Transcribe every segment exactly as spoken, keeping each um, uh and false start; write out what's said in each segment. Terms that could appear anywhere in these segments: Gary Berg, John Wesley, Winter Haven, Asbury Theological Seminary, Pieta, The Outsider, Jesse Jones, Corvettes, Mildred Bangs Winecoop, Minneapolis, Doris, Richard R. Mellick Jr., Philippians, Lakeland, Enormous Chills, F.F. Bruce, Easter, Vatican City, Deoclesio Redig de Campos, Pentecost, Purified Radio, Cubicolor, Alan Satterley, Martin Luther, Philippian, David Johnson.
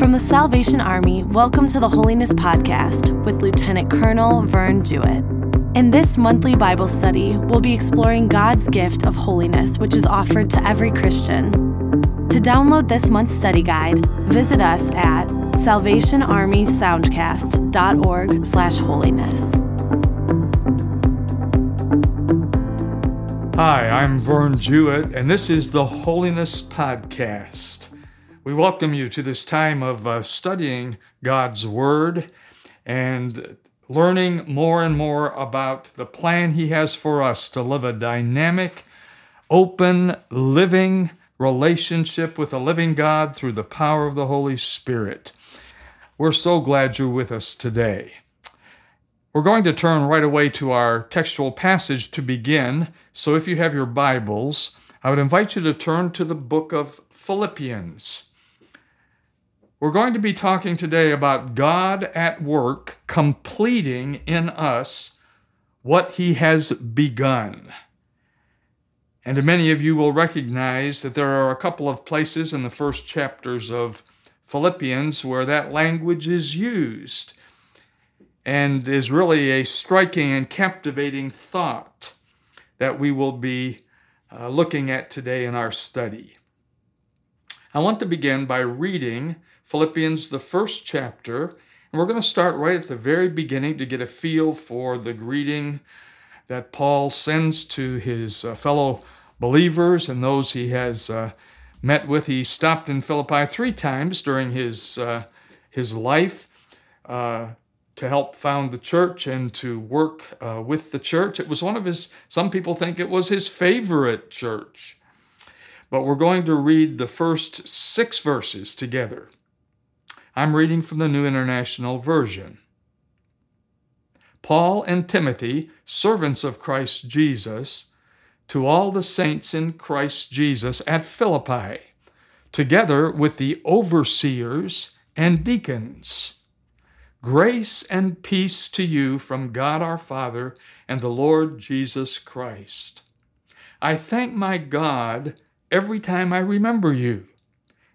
From the Salvation Army, welcome to the Holiness Podcast with Lieutenant Colonel Vern Jewett. In this monthly Bible study, we'll be exploring God's gift of holiness, which is offered to every Christian. To download this month's study guide, visit us at salvationarmysoundcast.org slash holiness. Hi, I'm Vern Jewett, and this is the Holiness Podcast. We welcome you to this time of uh, studying God's Word and learning more and more about the plan He has for us to live a dynamic, open, living relationship with a living God through the power of the Holy Spirit. We're so glad you're with us today. We're going to turn right away to our textual passage to begin. So if you have your Bibles, I would invite you to turn to the book of Philippians. We're going to be talking today about God at work, completing in us what He has begun. And many of you will recognize that there are a couple of places in the first chapters of Philippians where that language is used and is really a striking and captivating thought that we will be uh, looking at today in our study. I want to begin by reading Philippians, the first chapter, and we're going to start right at the very beginning to get a feel for the greeting that Paul sends to his uh, fellow believers and those he has uh, met with. He stopped in Philippi three times during his, uh, his life uh, to help found the church and to work uh, with the church. It was one of his, some people think it was his favorite church. But we're going to read the first six verses together. I'm reading from the New International Version. Paul and Timothy, servants of Christ Jesus, to all the saints in Christ Jesus at Philippi, together with the overseers and deacons. Grace and peace to you from God our Father and the Lord Jesus Christ. I thank my God every time I remember you.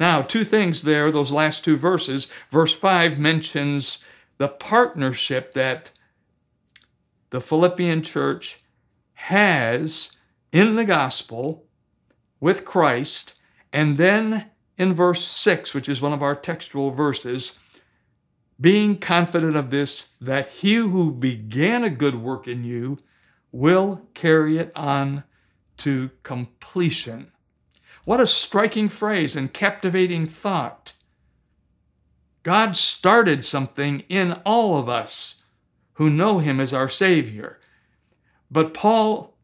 Now, two things there, those last two verses. Verse five mentions the partnership that the Philippian church has in the gospel with Christ. And then in verse six, which is one of our textual verses, being confident of this, that He who began a good work in you will carry it on to completion. What a striking phrase and captivating thought. God started something in all of us who know Him as our Savior. But Paul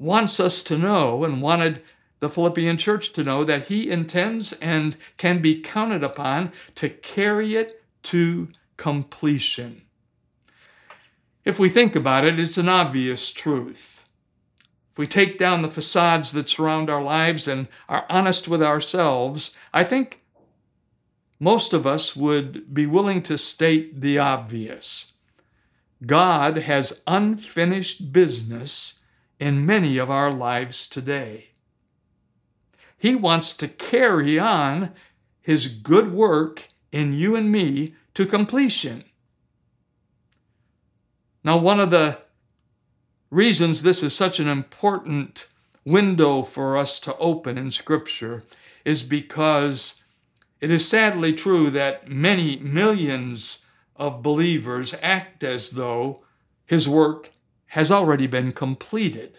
wants us to know and wanted the Philippian church to know that he intends and can be counted upon to carry it to completion. If we think about it, it's an obvious truth. If we take down the facades that surround our lives and are honest with ourselves, I think most of us would be willing to state the obvious. God has unfinished business in many of our lives today. He wants to carry on His good work in you and me to completion. Now, one of the reasons this is such an important window for us to open in Scripture is because it is sadly true that many millions of believers act as though His work has already been completed.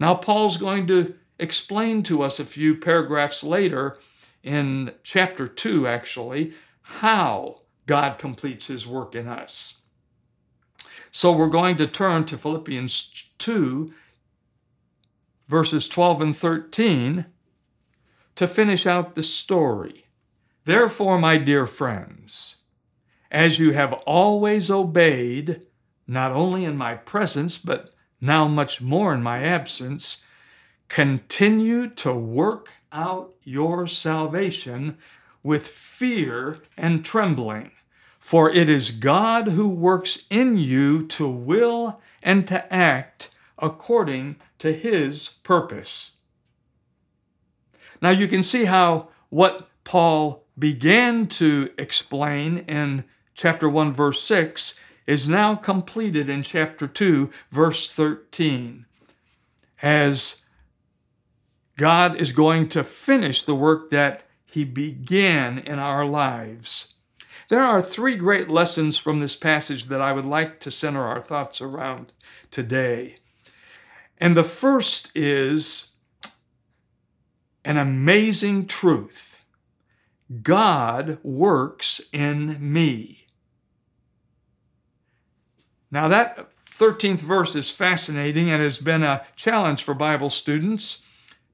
Now, Paul's going to explain to us a few paragraphs later in chapter two, actually, how God completes His work in us. So we're going to turn to Philippians two, verses twelve and thirteen, to finish out the story. Therefore, my dear friends, as you have always obeyed, not only in my presence, but now much more in my absence, continue to work out your salvation with fear and trembling. For it is God who works in you to will and to act according to his purpose. Now you can see how what Paul began to explain in chapter one, verse six, is now completed in chapter two, verse thirteen, as God is going to finish the work that he began in our lives. There are three great lessons from this passage that I would like to center our thoughts around today. And the first is an amazing truth. God works in me. Now that thirteenth verse is fascinating and has been a challenge for Bible students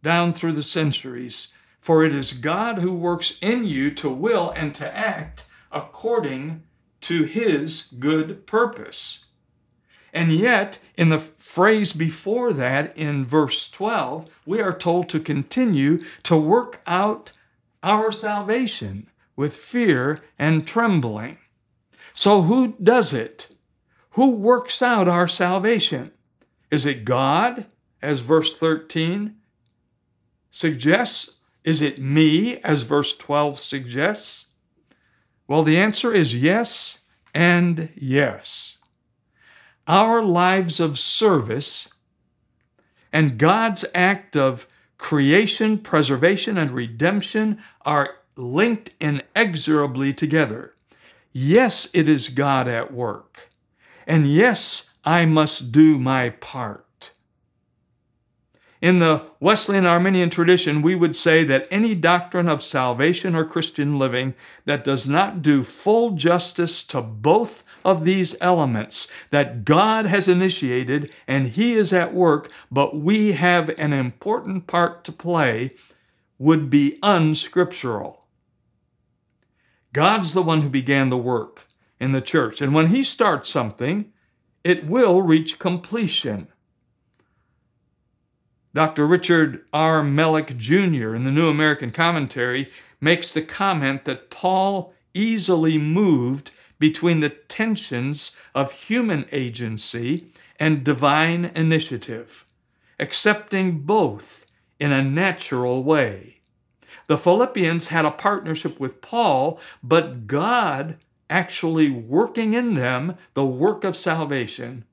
down through the centuries. For it is God who works in you to will and to act according to his good purpose. And yet, in the phrase before that, in verse twelve, we are told to continue to work out our salvation with fear and trembling. So who does it? Who works out our salvation? Is it God, as verse thirteen suggests? Is it me, as verse twelve suggests? Well, the answer is yes and yes. Our lives of service and God's act of creation, preservation, and redemption are linked inexorably together. Yes, it is God at work. And yes, I must do my part. In the Wesleyan-Arminian tradition, we would say that any doctrine of salvation or Christian living that does not do full justice to both of these elements, that God has initiated and he is at work, but we have an important part to play, would be unscriptural. God's the one who began the work in the church, and when he starts something, it will reach completion. Doctor Richard R. Mellick Junior in the New American Commentary makes the comment that Paul easily moved between the tensions of human agency and divine initiative, accepting both in a natural way. The Philippians had a partnership with Paul, but God actually working in them the work of salvation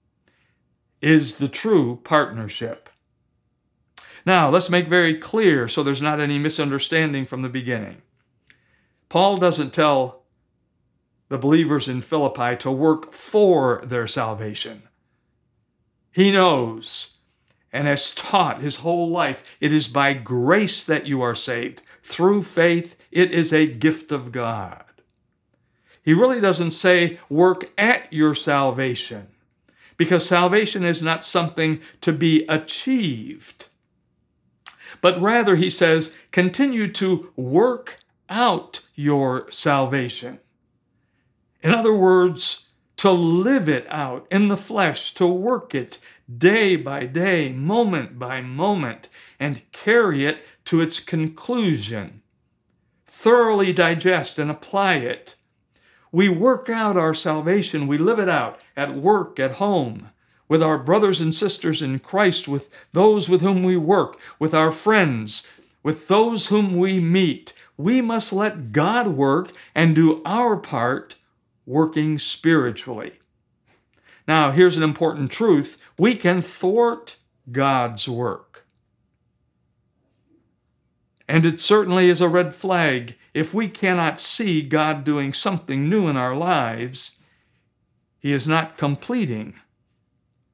is the true partnership. Now, let's make very clear so there's not any misunderstanding from the beginning. Paul doesn't tell the believers in Philippi to work for their salvation. He knows and has taught his whole life, it is by grace that you are saved. Through faith, it is a gift of God. He really doesn't say work at your salvation, because salvation is not something to be achieved. But rather, he says, continue to work out your salvation. In other words, to live it out in the flesh, to work it day by day, moment by moment, and carry it to its conclusion. Thoroughly digest and apply it. We work out our salvation. We live it out at work, at home, with our brothers and sisters in Christ, with those with whom we work, with our friends, with those whom we meet. We must let God work and do our part working spiritually. Now, here's an important truth. We can thwart God's work. And it certainly is a red flag if we cannot see God doing something new in our lives. He is not completing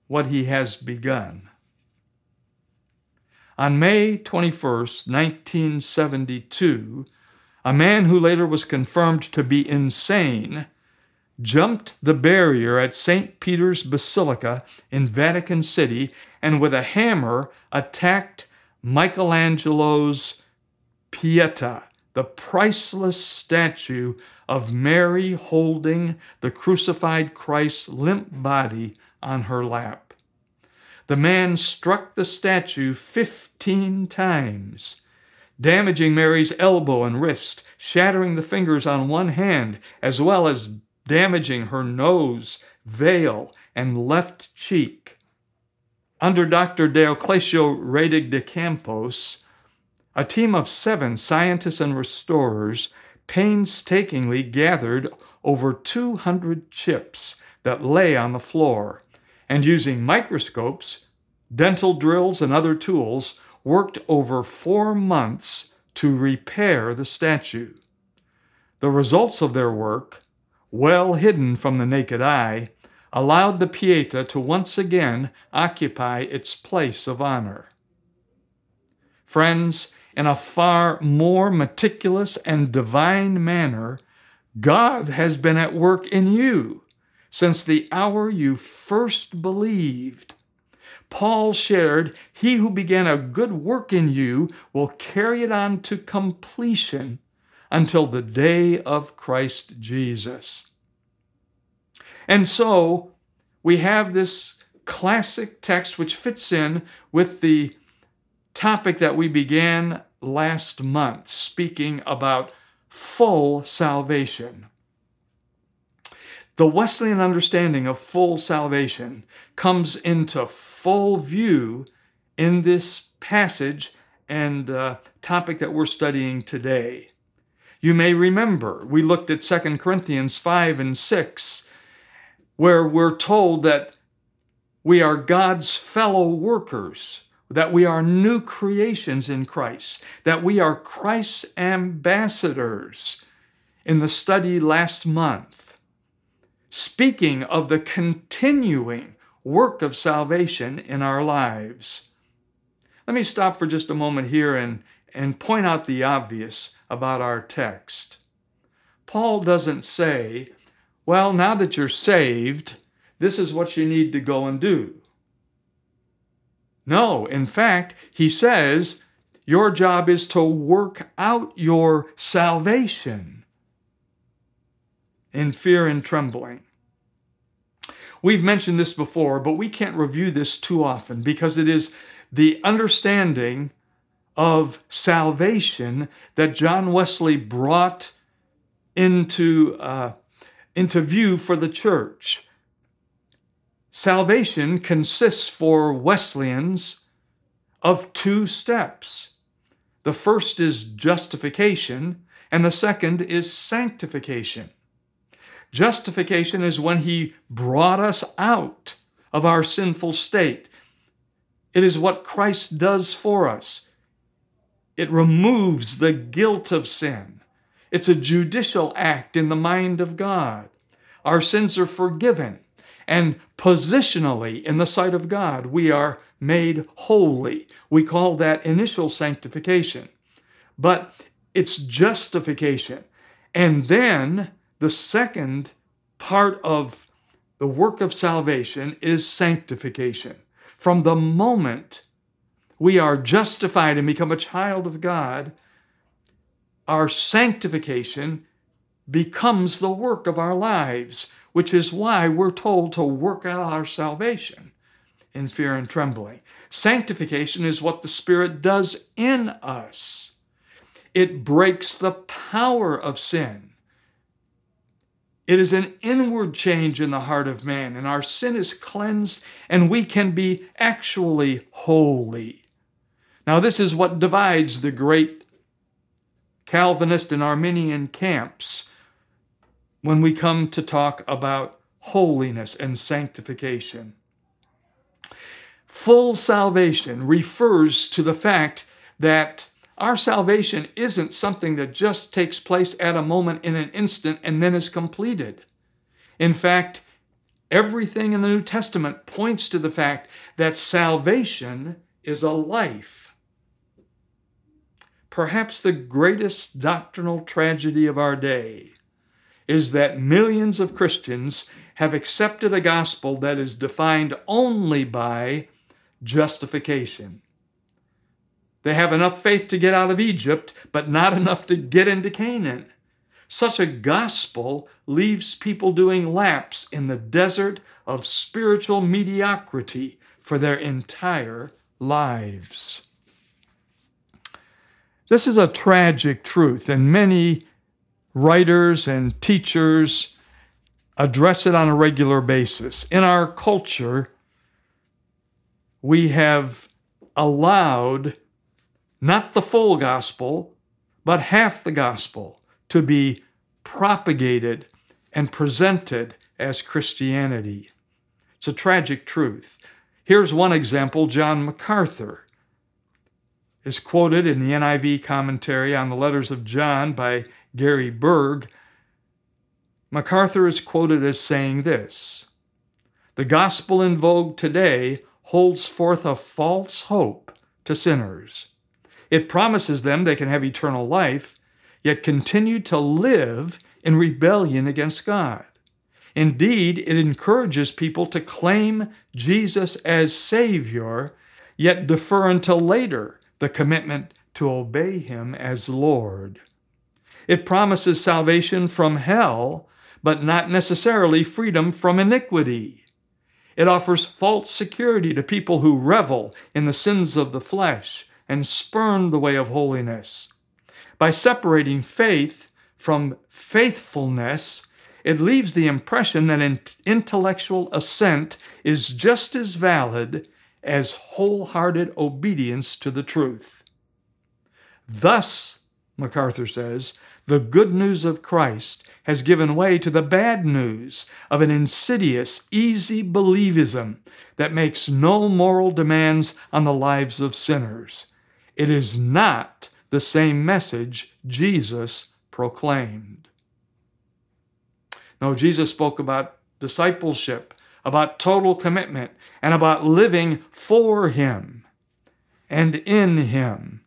what he has begun. On May twenty-first, nineteen seventy-two, a man who later was confirmed to be insane jumped the barrier at Saint Peter's Basilica in Vatican City and with a hammer attacked Michelangelo's Pieta, the priceless statue of Mary holding the crucified Christ's limp body on her lap. The man struck the statue fifteen times, damaging Mary's elbow and wrist, shattering the fingers on one hand, as well as damaging her nose, veil, and left cheek. Under Doctor Deoclesio Redig de Campos, a team of seven scientists and restorers painstakingly gathered over two hundred chips that lay on the floor, and using microscopes, dental drills, and other tools, worked over four months to repair the statue. The results of their work, well hidden from the naked eye, allowed the Pieta to once again occupy its place of honor. Friends, in a far more meticulous and divine manner, God has been at work in you since the hour you first believed. Paul shared, "He who began a good work in you will carry it on to completion until the day of Christ Jesus." And so, we have this classic text which fits in with the topic that we began last month, speaking about full salvation. The Wesleyan understanding of full salvation comes into full view in this passage and uh, topic that we're studying today. You may remember we looked at Second Corinthians five and six, where we're told that we are God's fellow workers, that we are new creations in Christ, that we are Christ's ambassadors in the study last month, speaking of the continuing work of salvation in our lives. Let me stop for just a moment here and, and point out the obvious about our text. Paul doesn't say, well, now that you're saved, this is what you need to go and do. No, in fact, he says, your job is to work out your salvation in fear and trembling. We've mentioned this before, but we can't review this too often because it is the understanding of salvation that John Wesley brought into, uh, into view for the church. Salvation consists for Wesleyans of two steps. The first is justification, and the second is sanctification. Justification is when he brought us out of our sinful state. It is what Christ does for us. It removes the guilt of sin. It's a judicial act in the mind of God. Our sins are forgiven. And positionally, in the sight of God, we are made holy. We call that initial sanctification. But it's justification. And then the second part of the work of salvation is sanctification. From the moment we are justified and become a child of God, our sanctification becomes the work of our lives, which is why we're told to work out our salvation in fear and trembling. Sanctification is what the Spirit does in us. It breaks the power of sin. It is an inward change in the heart of man, and our sin is cleansed, and we can be actually holy. Now, this is what divides the great Calvinist and Arminian camps when we come to talk about holiness and sanctification. Full salvation refers to the fact that our salvation isn't something that just takes place at a moment in an instant and then is completed. In fact, everything in the New Testament points to the fact that salvation is a life. Perhaps the greatest doctrinal tragedy of our day is that millions of Christians have accepted a gospel that is defined only by justification. They have enough faith to get out of Egypt, but not enough to get into Canaan. Such a gospel leaves people doing laps in the desert of spiritual mediocrity for their entire lives. This is a tragic truth, and many writers and teachers address it on a regular basis. In our culture, we have allowed not the full gospel, but half the gospel to be propagated and presented as Christianity. It's a tragic truth. Here's one example. John MacArthur is quoted in the N I V commentary on the letters of John by Gary Berg. MacArthur is quoted as saying this: "The gospel in vogue today holds forth a false hope to sinners. It promises them they can have eternal life, yet continue to live in rebellion against God. Indeed, it encourages people to claim Jesus as Savior, yet defer until later the commitment to obey Him as Lord. It promises salvation from hell, but not necessarily freedom from iniquity. It offers false security to people who revel in the sins of the flesh and spurn the way of holiness. By separating faith from faithfulness, it leaves the impression that intellectual assent is just as valid as wholehearted obedience to the truth. Thus," MacArthur says, "the good news of Christ has given way to the bad news of an insidious, easy believism that makes no moral demands on the lives of sinners. It is not the same message Jesus proclaimed." No, Jesus spoke about discipleship, about total commitment, and about living for Him and in Him.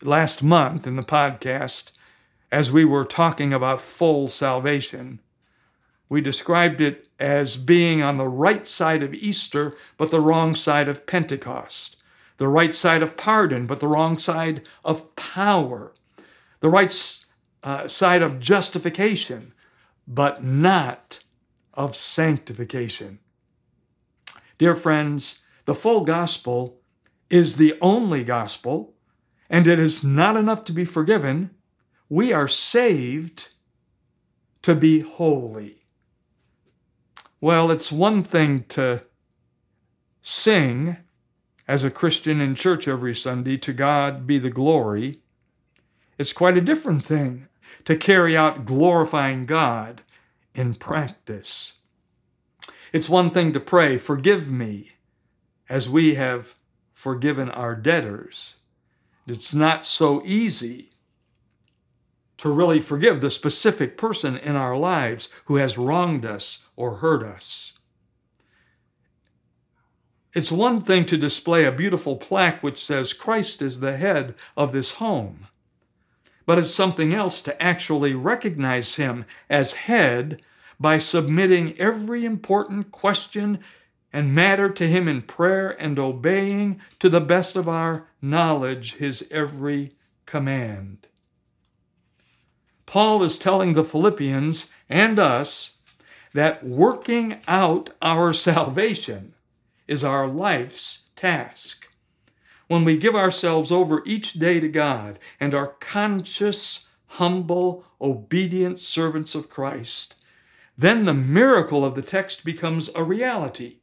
Last month in the podcast, as we were talking about full salvation, we described it as being on the right side of Easter, but the wrong side of Pentecost, the right side of pardon, but the wrong side of power, the right uh, side of justification, but not of sanctification. Dear friends, the full gospel is the only gospel, and it is not enough to be forgiven. We are saved to be holy. Well, it's one thing to sing as a Christian in church every Sunday, "To God be the glory." It's quite a different thing to carry out glorifying God in practice. It's one thing to pray, "Forgive me as we have forgiven our debtors." It's not so easy to really forgive the specific person in our lives who has wronged us or hurt us. It's one thing to display a beautiful plaque which says Christ is the head of this home, but it's something else to actually recognize Him as head by submitting every important question and matter to Him in prayer and obeying, to the best of our knowledge, His every command. Paul is telling the Philippians and us that working out our salvation is our life's task. When we give ourselves over each day to God and are conscious, humble, obedient servants of Christ, then the miracle of the text becomes a reality.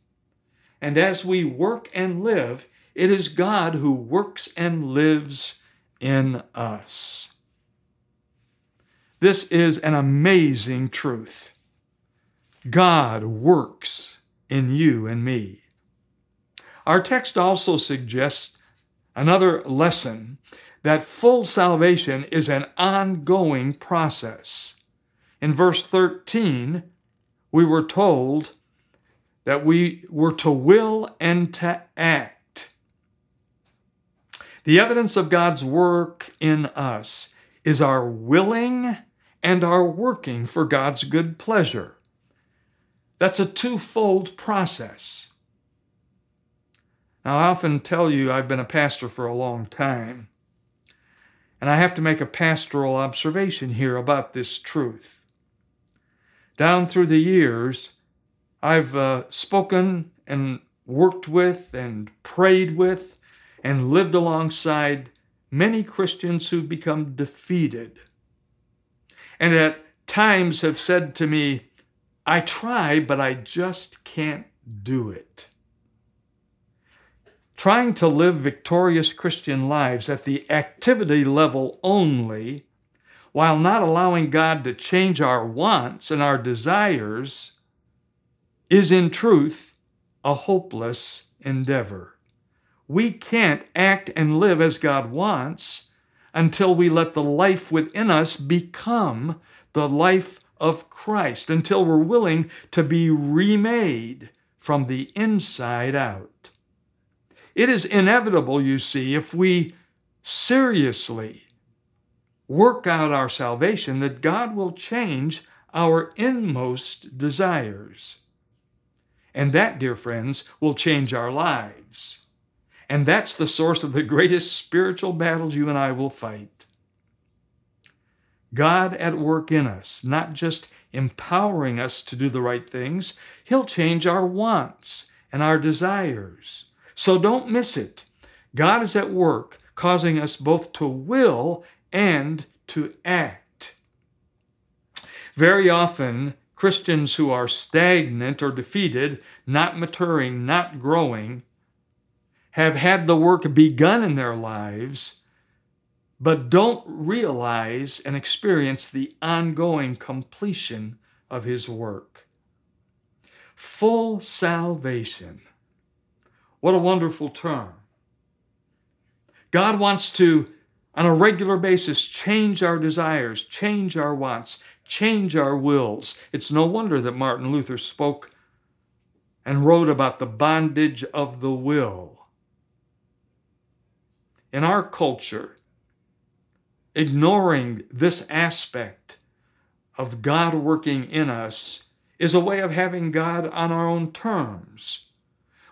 And as we work and live, it is God who works and lives in us. This is an amazing truth. God works in you and me. Our text also suggests another lesson, that full salvation is an ongoing process. In verse thirteen, we were told that we were to will and to act. The evidence of God's work in us is our willing and our working for God's good pleasure. That's a twofold process. Now, I often tell you I've been a pastor for a long time, and I have to make a pastoral observation here about this truth. Down through the years, I've uh, spoken and worked with and prayed with and lived alongside many Christians who've become defeated, and at times have said to me, I try, but I just can't do it. Trying to live victorious Christian lives at the activity level only, while not allowing God to change our wants and our desires, is in truth a hopeless endeavor. We can't act and live as God wants until we let the life within us become the life of Christ, until we're willing to be remade from the inside out. It is inevitable, you see, if we seriously work out our salvation, that God will change our inmost desires. And that, dear friends, will change our lives. And that's the source of the greatest spiritual battles you and I will fight. God at work in us, not just empowering us to do the right things, He'll change our wants and our desires. So don't miss it. God is at work, causing us both to will and to act. Very often, Christians who are stagnant or defeated, not maturing, not growing, have had the work begun in their lives, but don't realize and experience the ongoing completion of His work. Full salvation. What a wonderful term. God wants to, on a regular basis, change our desires, change our wants, change our wills. It's no wonder that Martin Luther spoke and wrote about the bondage of the will. In our culture, ignoring this aspect of God working in us is a way of having God on our own terms.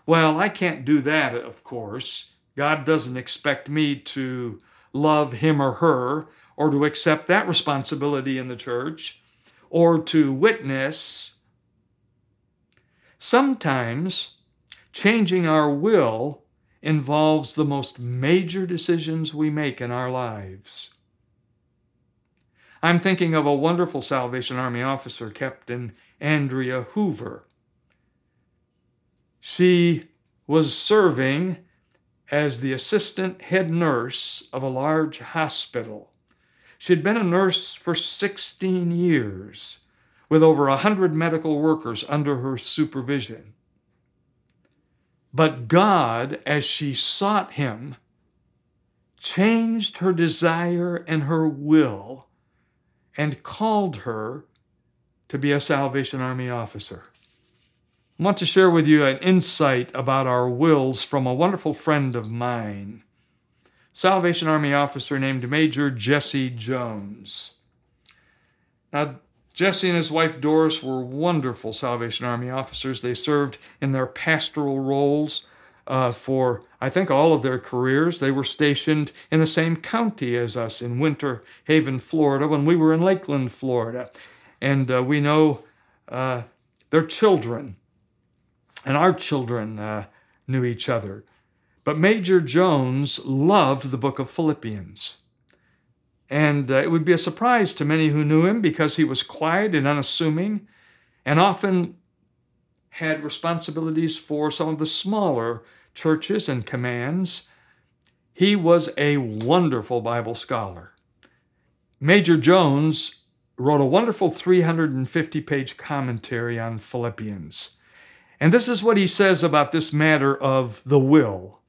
Well, I can't do that, of course. God doesn't expect me to love him or her, or to accept that responsibility in the church, or to witness. Sometimes changing our will involves the most major decisions we make in our lives. I'm thinking of a wonderful Salvation Army officer, Captain Andrea Hoover. She was serving as the assistant head nurse of a large hospital. She'd been a nurse for sixteen years, with over one hundred medical workers under her supervision. But God, as she sought Him, changed her desire and her will and called her to be a Salvation Army officer. I want to share with you an insight about our wills from a wonderful friend of mine, Salvation Army officer named Major Jesse Jones. Now, Jesse and his wife Doris were wonderful Salvation Army officers. They served in their pastoral roles uh, for, I think, all of their careers. They were stationed in the same county as us in Winter Haven, Florida, when we were in Lakeland, Florida. And uh, we know uh, their children. And our children uh, knew each other. But Major Jones loved the book of Philippians. And uh, it would be a surprise to many who knew him because he was quiet and unassuming and often had responsibilities for some of the smaller churches and commands. He was a wonderful Bible scholar. Major Jones wrote a wonderful three hundred fifty page commentary on Philippians. And this is what he says about this matter of the will.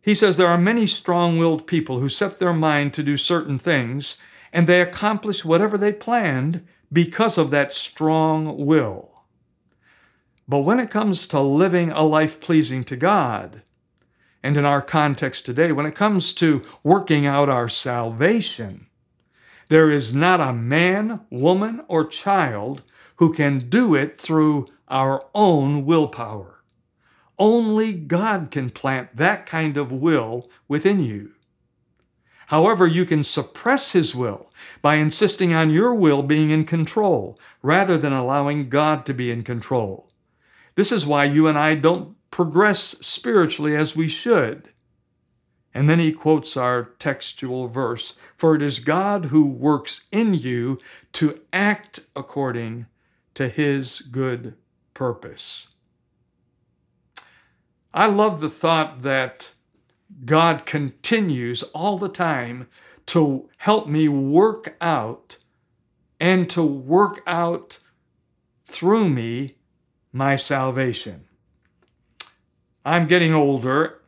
He says, there are many strong-willed people who set their mind to do certain things, and they accomplish whatever they planned because of that strong will. But when it comes to living a life pleasing to God, and in our context today, when it comes to working out our salvation, there is not a man, woman, or child who can do it through our own willpower. Only God can plant that kind of will within you. However, you can suppress His will by insisting on your will being in control rather than allowing God to be in control. This is why you and I don't progress spiritually as we should. And then he quotes our textual verse, "For it is God who works in you to act according to His good purpose." I love the thought that God continues all the time to help me work out and to work out through me my salvation. I'm getting older,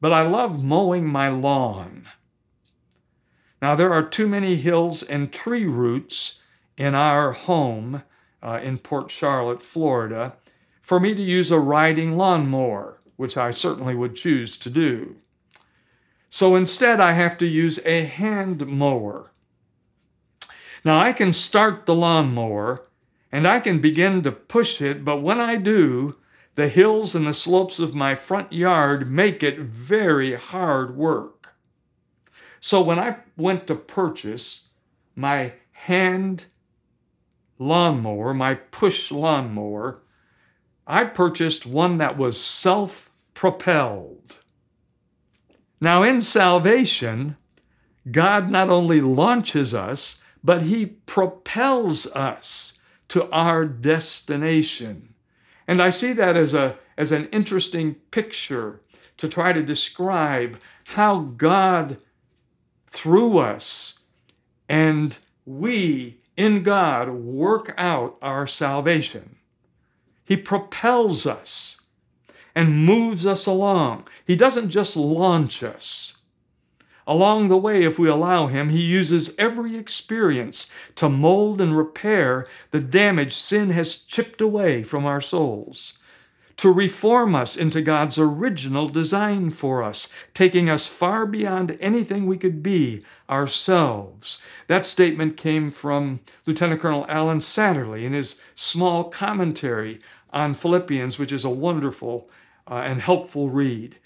but I love mowing my lawn. Now, there are too many hills and tree roots in our home uh, in Port Charlotte, Florida, for me to use a riding lawnmower, which I certainly would choose to do. So instead, I have to use a hand mower. Now, I can start the lawnmower, and I can begin to push it, but when I do, the hills and the slopes of my front yard make it very hard work. So when I went to purchase my hand lawnmower, my push lawnmower, I purchased one that was self-propelled. Now, in salvation, God not only launches us, but He propels us to our destination. And I see that as a as an interesting picture to try to describe how God, through us, and we in God work out our salvation. He propels us and moves us along. He doesn't just launch us. Along the way, if we allow Him, He uses every experience to mold and repair the damage sin has chipped away from our souls, to reform us into God's original design for us, taking us far beyond anything we could be ourselves. That statement came from Lieutenant Colonel Alan Satterley in his small commentary on Philippians, which is a wonderful uh, and helpful read.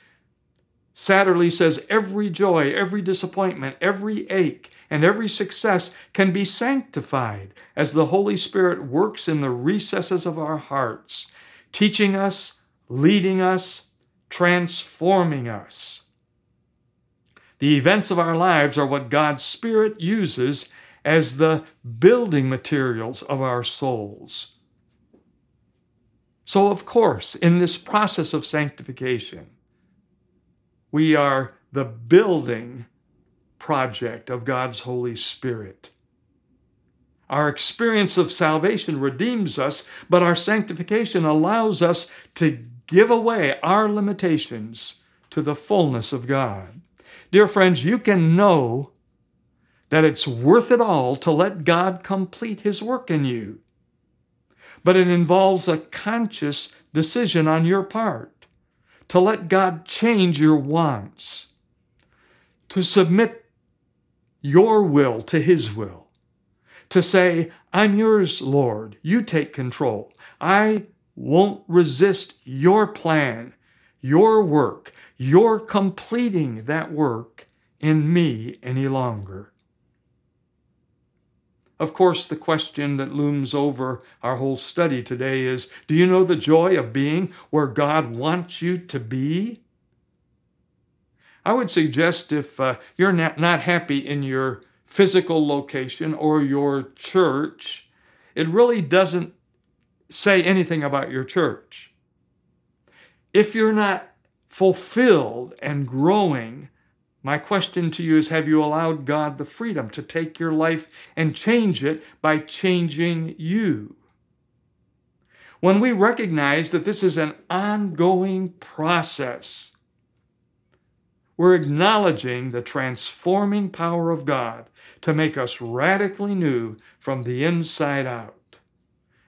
Satterley says, every joy, every disappointment, every ache, and every success can be sanctified as the Holy Spirit works in the recesses of our hearts, teaching us, leading us, transforming us. The events of our lives are what God's Spirit uses as the building materials of our souls. So, of course, in this process of sanctification, we are the building project of God's Holy Spirit. Our experience of salvation redeems us, but our sanctification allows us to give away our limitations to the fullness of God. Dear friends, you can know that it's worth it all to let God complete His work in you, but it involves a conscious decision on your part to let God change your wants, to submit your will to His will, to say, I'm yours, Lord. You take control. I won't resist your plan, your work, your completing that work in me any longer. Of course, the question that looms over our whole study today is, do you know the joy of being where God wants you to be? I would suggest if uh, you're not, not happy in your physical location or your church, it really doesn't say anything about your church. If you're not fulfilled and growing, my question to you is, have you allowed God the freedom to take your life and change it by changing you? When we recognize that this is an ongoing process, we're acknowledging the transforming power of God to make us radically new from the inside out.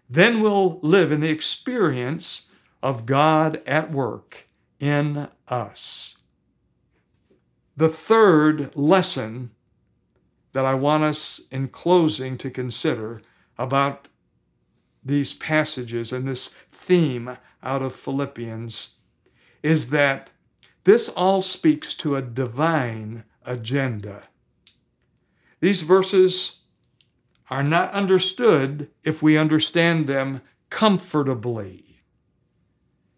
Then we'll live in the experience of God at work in us. The third lesson that I want us in closing to consider about these passages and this theme out of Philippians is that this all speaks to a divine agenda. These verses are not understood if we understand them comfortably.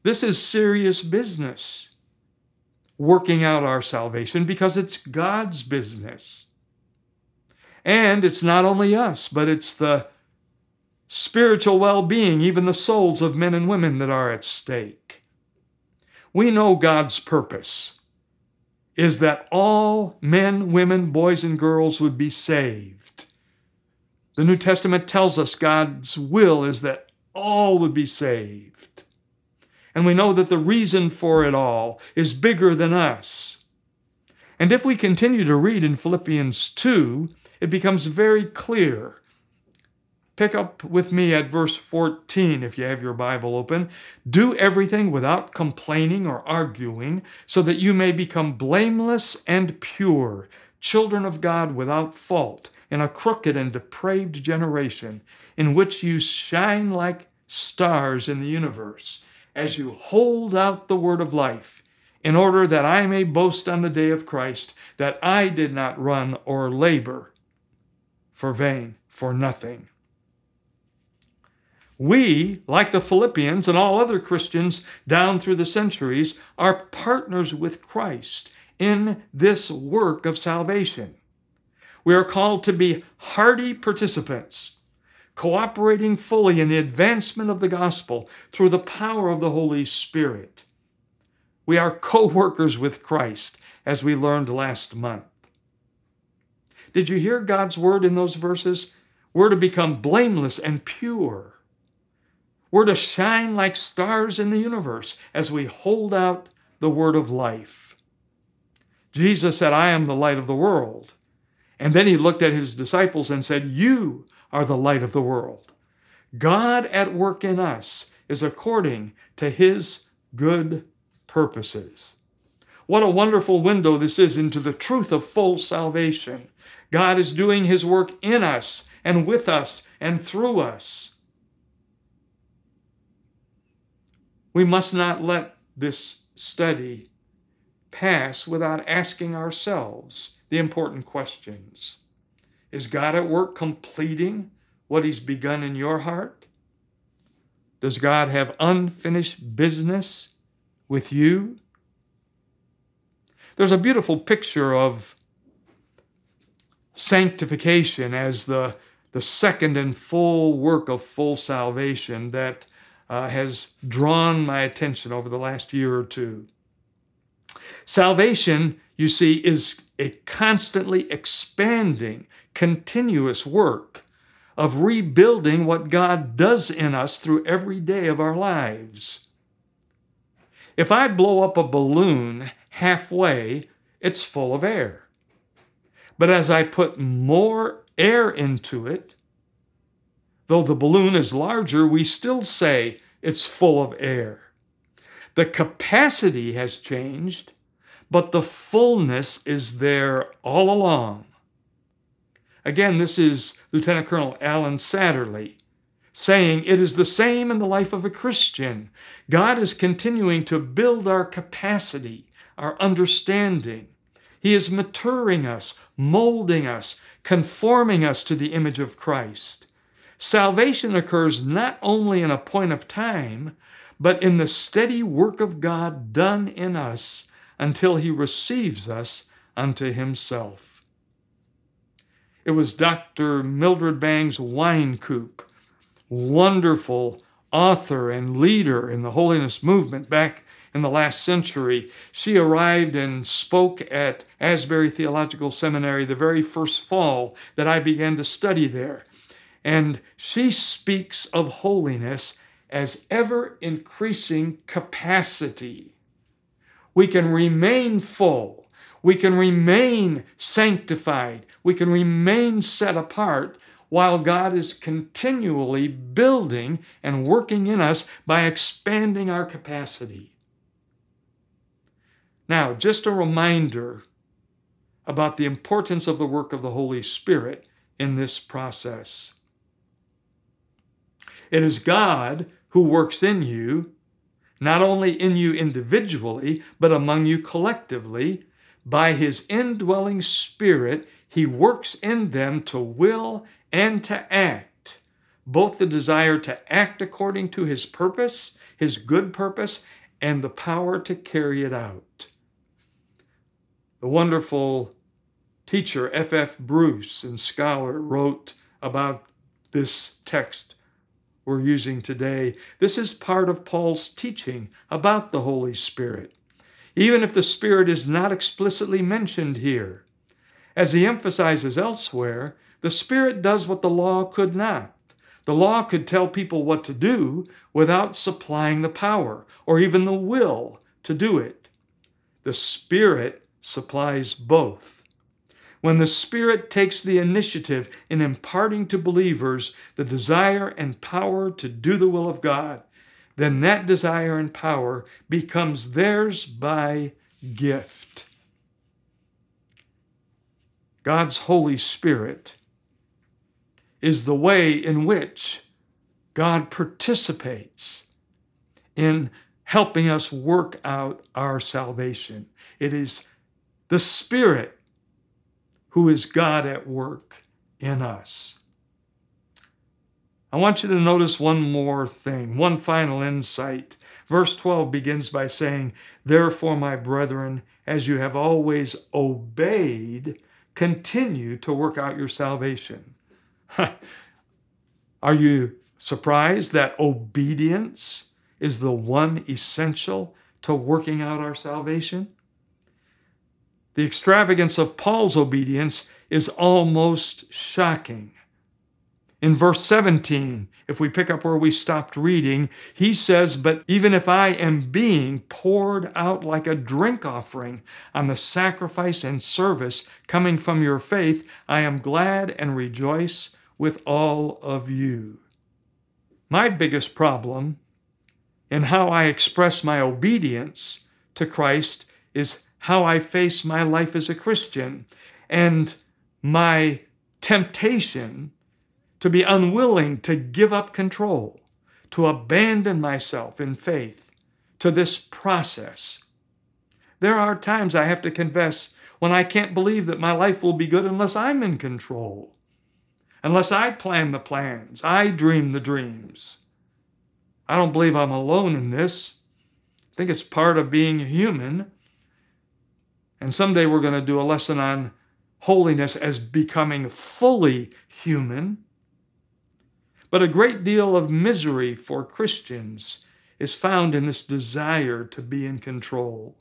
This is serious business, working out our salvation, because it's God's business. And it's not only us, but it's the spiritual well-being, even the souls of men and women, that are at stake. We know God's purpose is that all men, women, boys, and girls would be saved. The New Testament tells us God's will is that all would be saved. And we know that the reason for it all is bigger than us. And if we continue to read in Philippians two, it becomes very clear. Pick up with me at verse fourteen if you have your Bible open. Do everything without complaining or arguing, so that you may become blameless and pure, children of God without fault, in a crooked and depraved generation, in which you shine like stars in the universe, as you hold out the word of life, in order that I may boast on the day of Christ that I did not run or labor for vain, for nothing. We, like the Philippians and all other Christians down through the centuries, are partners with Christ in this work of salvation. We are called to be hearty participants, cooperating fully in the advancement of the gospel through the power of the Holy Spirit. We are co-workers with Christ, as we learned last month. Did you hear God's word in those verses? We're to become blameless and pure. We're to shine like stars in the universe as we hold out the word of life. Jesus said, I am the light of the world. And then he looked at his disciples and said, you are the light of the world. God at work in us is according to his good purposes. What a wonderful window this is into the truth of full salvation. God is doing his work in us and with us and through us. We must not let this study pass without asking ourselves the important questions. Is God at work completing what he's begun in your heart? Does God have unfinished business with you? There's a beautiful picture of sanctification as the, the second and full work of full salvation that Uh, has drawn my attention over the last year or two. Salvation, you see, is a constantly expanding, continuous work of rebuilding what God does in us through every day of our lives. If I blow up a balloon halfway, it's full of air. But as I put more air into it, though the balloon is larger, we still say it's full of air. The capacity has changed, but the fullness is there all along. Again, this is Lieutenant Colonel Alan Satterley saying, it is the same in the life of a Christian. God is continuing to build our capacity, our understanding. He is maturing us, molding us, conforming us to the image of Christ. Salvation occurs not only in a point of time, but in the steady work of God done in us until he receives us unto himself. It was Doctor Mildred Bangs Winecoop, wonderful author and leader in the holiness movement back in the last century. She arrived and spoke at Asbury Theological Seminary the very first fall that I began to study there. And she speaks of holiness as ever-increasing capacity. We can remain full. We can remain sanctified. We can remain set apart while God is continually building and working in us by expanding our capacity. Now, just a reminder about the importance of the work of the Holy Spirit in this process. It is God who works in you not only in you individually, but among you collectively. By his indwelling Spirit, he works in them to will and to act, both the desire to act according to his purpose, his good purpose, and the power to carry it out. The wonderful teacher F F Bruce and scholar wrote about this text we're using today. This is part of Paul's teaching about the Holy Spirit, even if the Spirit is not explicitly mentioned here. As he emphasizes elsewhere, the Spirit does what the law could not. The law could tell people what to do without supplying the power or even the will to do it. The Spirit supplies both. When the Spirit takes the initiative in imparting to believers the desire and power to do the will of God, then that desire and power becomes theirs by gift. God's Holy Spirit is the way in which God participates in helping us work out our salvation. It is the Spirit who is God at work in us. I want you to notice one more thing, one final insight. Verse twelve begins by saying, "Therefore, my brethren, as you have always obeyed, continue to work out your salvation." Are you surprised that obedience is the one essential to working out our salvation? The extravagance of Paul's obedience is almost shocking. In verse seventeen, if we pick up where we stopped reading, he says, "But even if I am being poured out like a drink offering on the sacrifice and service coming from your faith, I am glad and rejoice with all of you." My biggest problem in how I express my obedience to Christ is how I face my life as a Christian and my temptation to be unwilling to give up control, to abandon myself in faith to this process. There are times, I have to confess, when I can't believe that my life will be good unless I'm in control, unless I plan the plans, I dream the dreams. I don't believe I'm alone in this. I think it's part of being human. And someday we're going to do a lesson on holiness as becoming fully human. But a great deal of misery for Christians is found in this desire to be in control.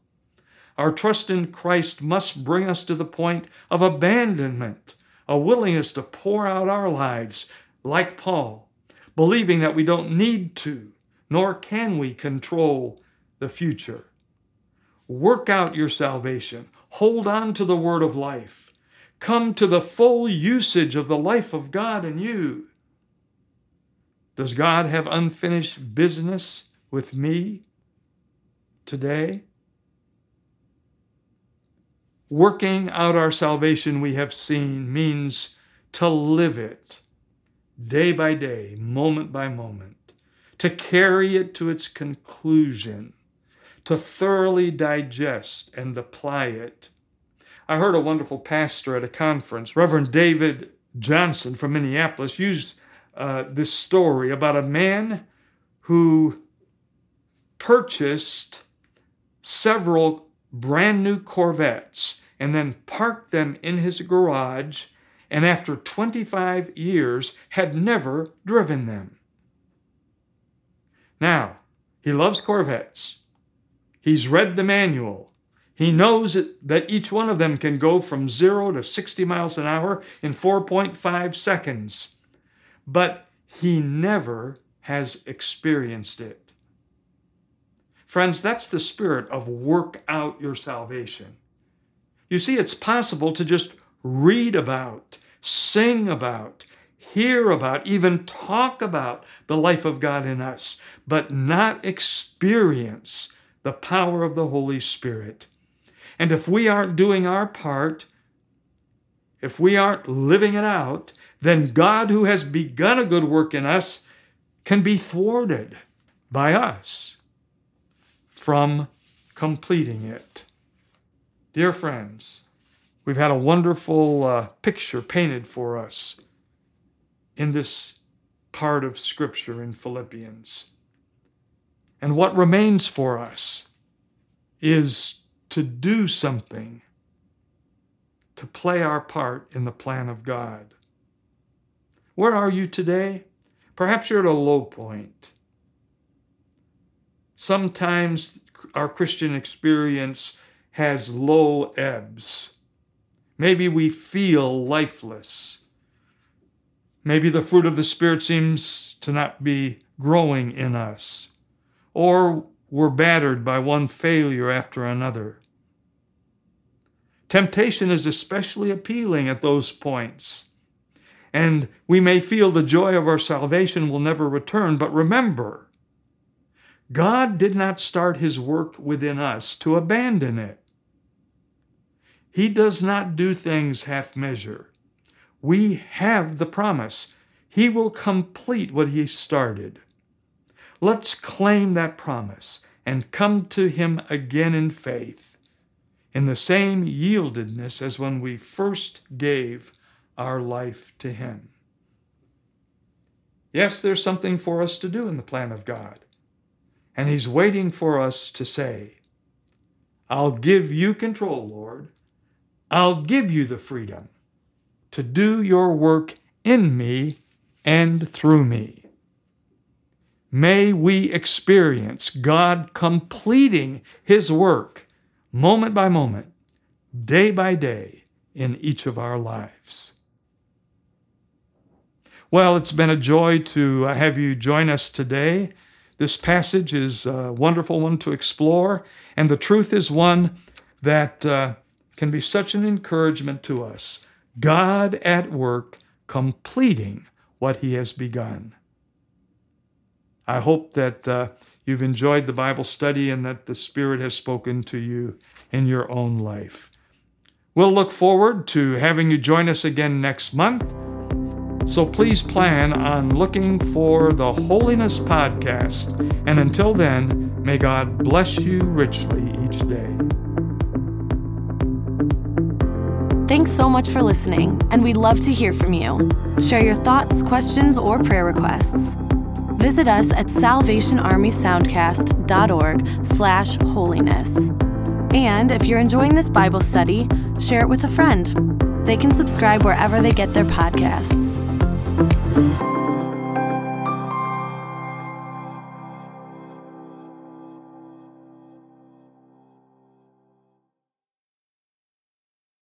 Our trust in Christ must bring us to the point of abandonment, a willingness to pour out our lives, like Paul, believing that we don't need to, nor can we control the future. Work out your salvation. Hold on to the word of life. Come to the full usage of the life of God in you. Does God have unfinished business with me today? Working out our salvation, we have seen, means to live it day by day, moment by moment, to carry it to its conclusion, to thoroughly digest and apply it. I heard a wonderful pastor at a conference, Reverend David Johnson from Minneapolis, used Uh, this story about a man who purchased several brand new Corvettes and then parked them in his garage, and after twenty-five years had never driven them. Now, he loves Corvettes. He's read the manual. He knows that each one of them can go from zero to sixty miles an hour in four point five seconds. But he never has experienced it. Friends, that's the spirit of work out your salvation. You see, it's possible to just read about, sing about, hear about, even talk about the life of God in us, but not experience the power of the Holy Spirit. And if we aren't doing our part, if we aren't living it out, then God, who has begun a good work in us, can be thwarted by us. from completing it. Dear friends, we've had a wonderful uh, picture painted for us in this part of Scripture in Philippians. And what remains for us is to do something, to play our part in the plan of God. Where are you today? Perhaps you're at a low point. Sometimes our Christian experience has low ebbs. Maybe we feel lifeless. Maybe the fruit of the Spirit seems to not be growing in us. Or we're battered by one failure after another. Temptation is especially appealing at those points. And we may feel the joy of our salvation will never return. But remember, God did not start his work within us to abandon it. He does not do things half measure. We have the promise. He will complete what he started. Let's claim that promise and come to him again in faith, in the same yieldedness as when we first gave our life to him. Yes, there's something for us to do in the plan of God, and he's waiting for us to say, I'll give you control, Lord. I'll give you the freedom to do your work in me and through me. May we experience God completing his work moment by moment, day by day, in each of our lives. Well, it's been a joy to have you join us today. This passage is a wonderful one to explore, and the truth is one that uh, can be such an encouragement to us. God at work, completing what he has begun. I hope that uh, you've enjoyed the Bible study and that the Spirit has spoken to you in your own life. We'll look forward to having you join us again next month. So please plan on looking for the Holiness Podcast. And until then, may God bless you richly each day. Thanks so much for listening, and we'd love to hear from you. Share your thoughts, questions, or prayer requests. Visit us at salvation army soundcast dot org slash holiness. And if you're enjoying this Bible study, share it with a friend. They can subscribe wherever they get their podcasts.